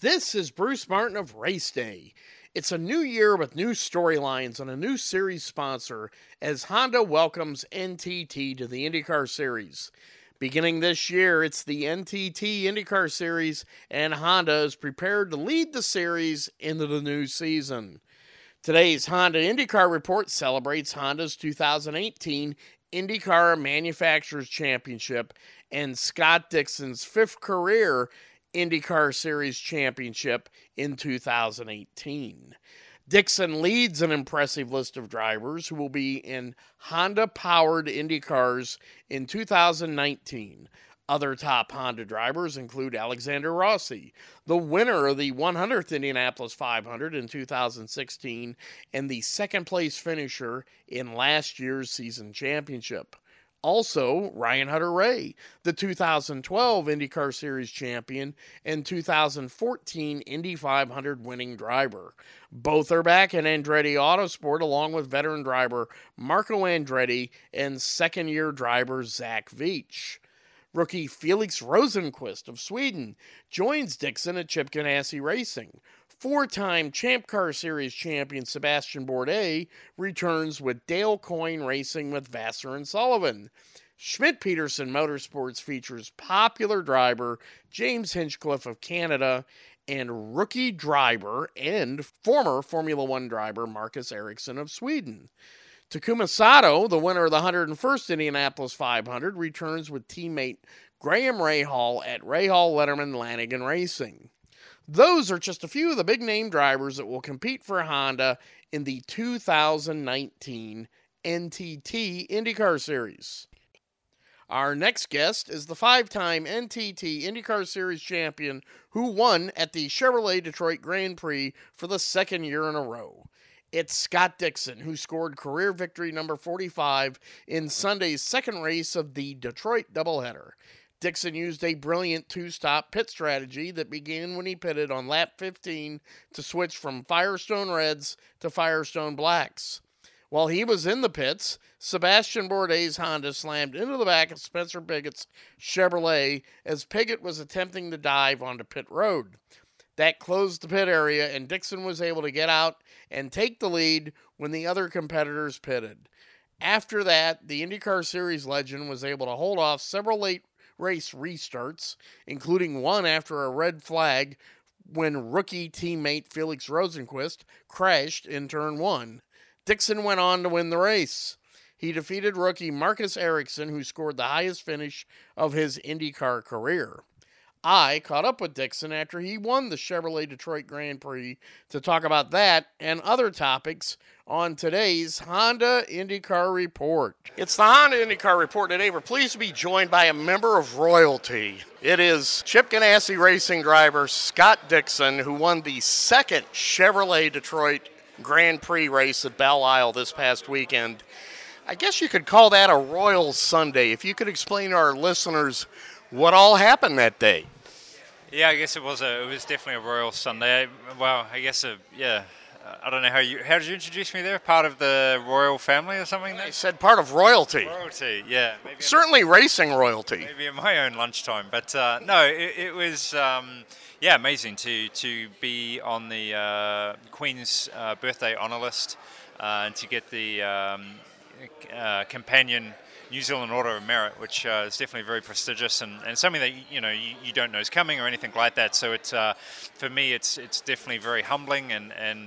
This is Bruce Martin of Race Day. It's a new year with new storylines and a new series sponsor as Honda welcomes NTT to the IndyCar Series. Beginning this year, it's the NTT IndyCar Series, and Honda is prepared to lead the series into the new season. Today's Honda IndyCar Report celebrates Honda's 2018 IndyCar Manufacturers Championship and Scott Dixon's fifth career IndyCar Series Championship in 2018. Dixon leads an impressive list of drivers who will be in Honda-powered IndyCars in 2019. Other top Honda drivers include Alexander Rossi, the winner of the 100th Indianapolis 500 in 2016 and the second-place finisher in last year's season championship. Also, Ryan Hunter-Reay, the 2012 IndyCar Series champion and 2014 Indy 500 winning driver. Both are back in Andretti Autosport along with veteran driver Marco Andretti and second-year driver Zach Veach. Rookie Felix Rosenqvist of Sweden joins Dixon at Chip Ganassi Racing. Four-time Champ Car Series champion Sebastian Bourdais returns with Dale Coyne Racing with Vassar and Sullivan. Schmidt-Peterson Motorsports features popular driver James Hinchcliffe of Canada and rookie driver and former Formula One driver Marcus Ericsson of Sweden. Takuma Sato, the winner of the 101st Indianapolis 500, returns with teammate Graham Rahal at Rahal Letterman Lanigan Racing. Those are just a few of the big-name drivers that will compete for Honda in the 2019 NTT IndyCar Series. Our next guest is the five-time NTT IndyCar Series champion who won at the Chevrolet Detroit Grand Prix for the second year in a row. It's Scott Dixon, who scored career victory number 45 in Sunday's second race of the Detroit doubleheader. Dixon used a brilliant two-stop pit strategy that began when he pitted on lap 15 to switch from Firestone Reds to Firestone Blacks. While he was in the pits, Sebastian Bourdais' Honda slammed into the back of Spencer Pigott's Chevrolet as Pigott was attempting to dive onto pit road. That closed the pit area, and Dixon was able to get out and take the lead when the other competitors pitted. After that, the IndyCar Series legend was able to hold off several late race restarts, including one after a red flag when rookie teammate Felix Rosenqvist crashed in turn one. Dixon went on to win the race. He defeated rookie Marcus Ericsson, who scored the highest finish of his IndyCar career. I caught up with Dixon after he won the Chevrolet Detroit Grand Prix to talk about that and other topics on today's Honda IndyCar Report. It's the Honda IndyCar Report. Today we're pleased to be joined by a member of royalty. It is Chip Ganassi Racing driver Scott Dixon, who won the second Chevrolet Detroit Grand Prix race at Belle Isle this past weekend. I guess you could call that a Royal Sunday. If you could explain to our listeners what all happened that day. Yeah, I guess it was definitely a Royal Sunday. Well, I guess, I don't know how did you introduce me there? Part of the royal family or something? Well, you said part of royalty. Royalty, yeah. Certainly racing royalty. Maybe in my own lunchtime. But it was, amazing to be on the Queen's birthday honour list and to get the companion New Zealand Order of Merit, which is definitely very prestigious and something that you don't know is coming or anything like that. So it's for me, it's definitely very humbling and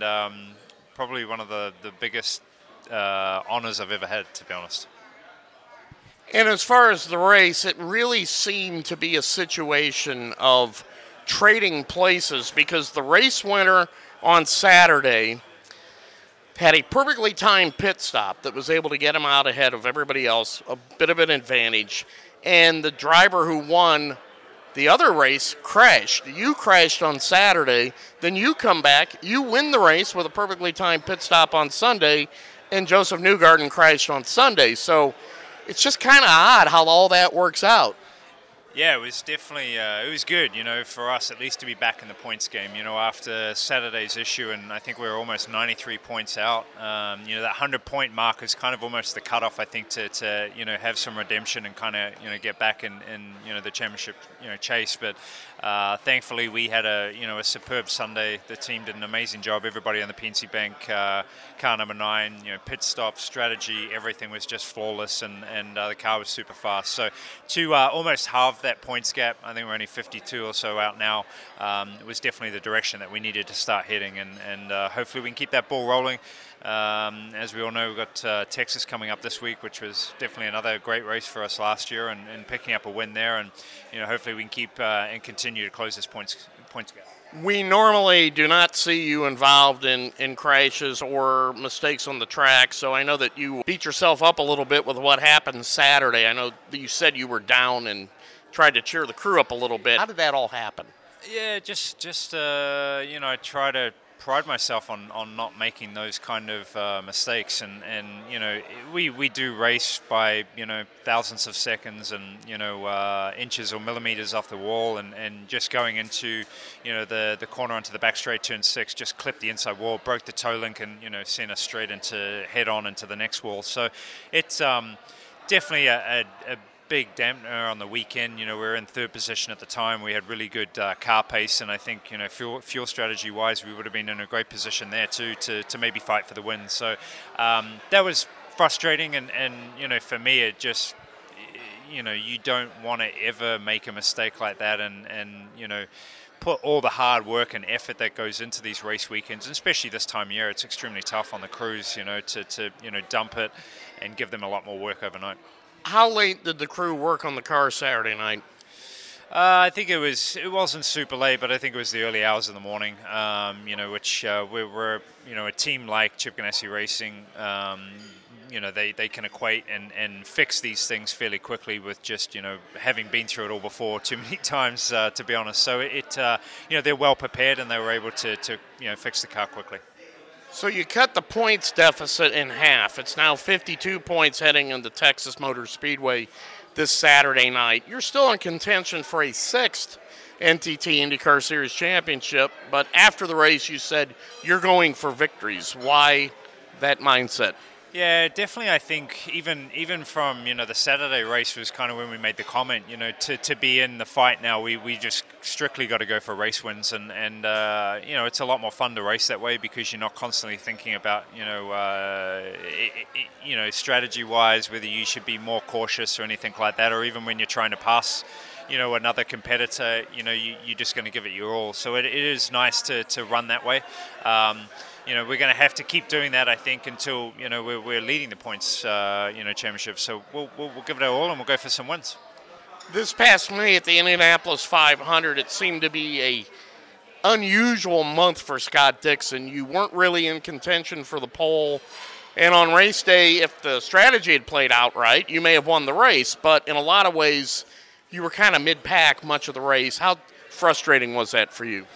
probably one of the biggest honors I've ever had, to be honest. And as far as the race, it really seemed to be a situation of trading places because the race winner on Saturday had a perfectly timed pit stop that was able to get him out ahead of everybody else, a bit of an advantage. And the driver who won the other race crashed. You crashed on Saturday, then you come back, you win the race with a perfectly timed pit stop on Sunday, and Joseph Newgarden crashed on Sunday. So it's just kind of odd how all that works out. Yeah, it was definitely, it was good, you know, for us at least to be back in the points game, you know, after Saturday's issue, and I think we were almost 93 points out. You know, that 100-point mark is kind of almost the cutoff, I think, to you know, have some redemption and kind of, you know, get back in you know, the championship, you know, chase. But thankfully we had a, you know, a superb Sunday. The team did an amazing job. Everybody on the PNC Bank car number 9, you know, pit stop, strategy, everything was just flawless, and the car was super fast. So to almost halve that points gap, I think we're only 52 or so out now, it was definitely the direction that we needed to start heading, and hopefully we can keep that ball rolling. As we all know, we've got Texas coming up this week, which was definitely another great race for us last year, and picking up a win there, and you know, hopefully we can keep and continue to close this points gap. We normally do not see you involved in crashes or mistakes on the track, so I know that you beat yourself up a little bit with what happened Saturday. I know that you said you were down and tried to cheer the crew up a little bit. How did that all happen? Yeah, just you know, I try to pride myself on not making those kind of mistakes, and you know, we do race by, you know, thousandths of seconds and, you know, inches or millimeters off the wall, and just going into, you know, the corner onto the back straight, turn 6, just clipped the inside wall, broke the toe link, and you know, sent us straight into head on into the next wall. So it's definitely a big dampener on the weekend. You know, we were in third position at the time. We had really good car pace, and I think, you know, fuel strategy wise, we would have been in a great position there too to maybe fight for the win. So that was frustrating, and you know, for me, it just, you know, you don't want to ever make a mistake like that, and you know, put all the hard work and effort that goes into these race weekends, and especially this time of year, it's extremely tough on the crews, you know, to you know, dump it and give them a lot more work overnight. How late did the crew work on the car Saturday night? I think it wasn't super late, but I think it was the early hours of the morning, you know, which we were, you know, a team like Chip Ganassi Racing, you know, they can equate and fix these things fairly quickly with just, you know, having been through it all before too many times, to be honest. So it you know, they're well prepared, and they were able to you know, fix the car quickly. So you cut the points deficit in half. It's now 52 points heading into Texas Motor Speedway this Saturday night. You're still in contention for a 6th NTT IndyCar Series championship, but after the race you said you're going for victories. Why that mindset? Yeah, definitely. I think even from, you know, the Saturday race was kind of when we made the comment, you know, to be in the fight now, we just strictly got to go for race wins, and you know, it's a lot more fun to race that way because you're not constantly thinking about, you know, you know, strategy wise whether you should be more cautious or anything like that, or even when you're trying to pass, you know, another competitor, you know, you're just going to give it your all. So it is nice to run that way. You know, we're going to have to keep doing that, I think, until, you know, we're leading the points, you know, championship. So we'll give it our all, and we'll go for some wins. This past May at the Indianapolis 500, it seemed to be a unusual month for Scott Dixon. You weren't really in contention for the pole. And on race day, if the strategy had played out right, you may have won the race. But in a lot of ways, you were kind of mid-pack much of the race. How frustrating was that for you?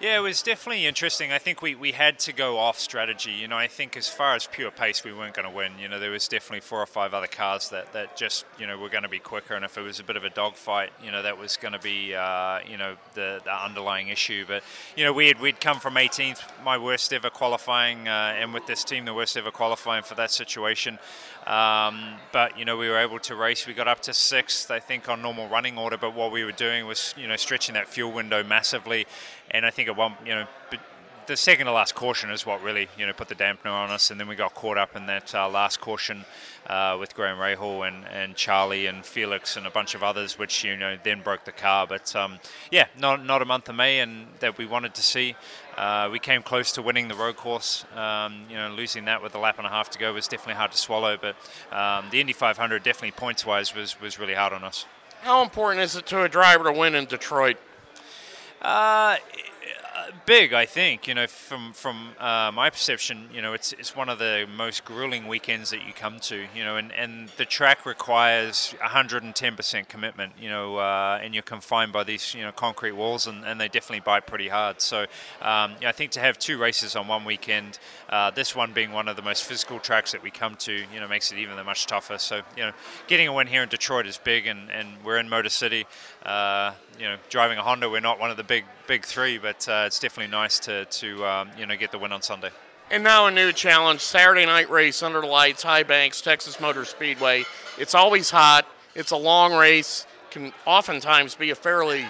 Yeah, it was definitely interesting. I think we had to go off strategy. You know, I think as far as pure pace, we weren't going to win. You know, there was definitely 4 or 5 other cars that just, you know, were going to be quicker. And if it was a bit of a dogfight, you know, that was going to be, you know, the underlying issue. But, you know, we'd come from 18th, my worst ever qualifying, and with this team, the worst ever qualifying for that situation. But, you know, we were able to race. We got up to 6th, I think, on normal running order. But what we were doing was, you know, stretching that fuel window massively. And I think at one, you know, the second to last caution is what really, you know, put the dampener on us. And then we got caught up in that last caution with Graham Rahal and Charlie and Felix and a bunch of others, which, you know, then broke the car. But yeah, not a month of May and that we wanted to see. We came close to winning the road course. You know, losing that with a lap and a half to go was definitely hard to swallow. But the Indy 500 definitely points-wise was really hard on us. How important is it to a driver to win in Detroit? Big, I think. You know, from my perception, you know, it's one of the most grueling weekends that you come to. You know, and the track requires 110% commitment. You know, and you're confined by these, you know, concrete walls, and they definitely bite pretty hard. So yeah, I think to have two races on one weekend, this one being one of the most physical tracks that we come to, you know, makes it even much tougher. So you know, getting a win here in Detroit is big, and we're in Motor City. You know, driving a Honda, we're not one of the big three, but it's definitely nice to you know, get the win on Sunday. And now a new challenge, Saturday night race under the lights, High Banks, Texas Motor Speedway. It's always hot. It's a long race. Can oftentimes be a fairly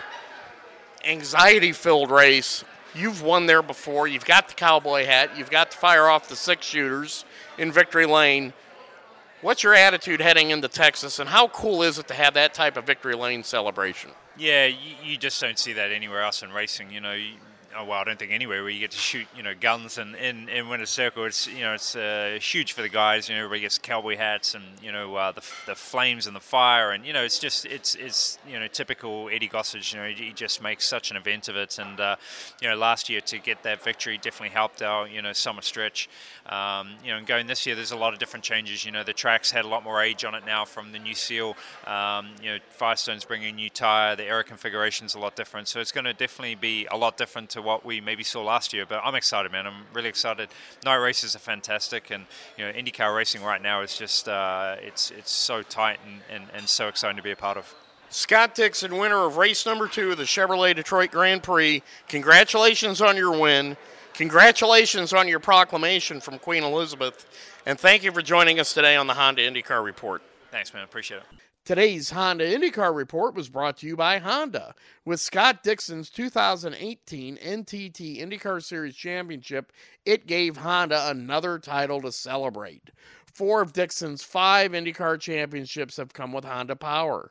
anxiety-filled race. You've won there before. You've got the cowboy hat. You've got to fire off the six shooters in victory lane. What's your attitude heading into Texas, and how cool is it to have that type of victory lane celebration? Yeah, you just don't see that anywhere else in racing. You know, I don't think anywhere where you get to shoot, you know, guns and in winner's circle. It's, you know, it's huge for the guys. You know, everybody gets cowboy hats, and you know, the flames and the fire, and you know, it's just it's you know, typical Eddie Gossage. You know, he just makes such an event of it, and you know, last year to get that victory definitely helped our, you know, summer stretch. You know, and going this year, there's a lot of different changes. You know, the track's had a lot more age on it now from the new seal. You know, Firestone's bringing a new tire. The aero configuration's a lot different, so it's going to definitely be a lot different to what we maybe saw last year. But I'm excited, man. I'm really excited. Night races are fantastic, and you know, IndyCar racing right now is just it's so tight and so exciting to be a part of. Scott Dixon, winner of race number 2 of the Chevrolet Detroit Grand Prix. Congratulations on your win. Congratulations on your proclamation from Queen Elizabeth. And thank you for joining us today on the Honda IndyCar Report. Thanks, man. Appreciate it. Today's Honda IndyCar Report was brought to you by Honda. With Scott Dixon's 2018 NTT IndyCar Series Championship, it gave Honda another title to celebrate. 4 of Dixon's 5 IndyCar championships have come with Honda power.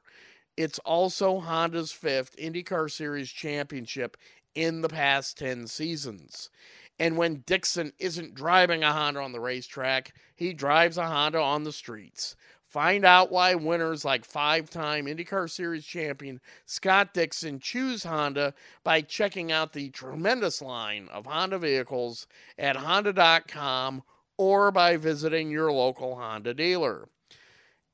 It's also Honda's 5th IndyCar Series Championship in the past 10 seasons. And when Dixon isn't driving a Honda on the racetrack, he drives a Honda on the streets. Find out why winners like 5-time IndyCar Series champion Scott Dixon choose Honda by checking out the tremendous line of Honda vehicles at honda.com or by visiting your local Honda dealer.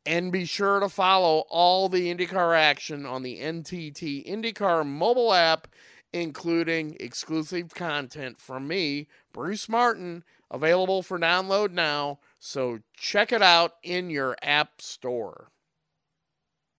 And be sure to follow all the IndyCar action on the NTT IndyCar mobile app, including exclusive content from me, Bruce Martin, available for download now, so check it out in your app store.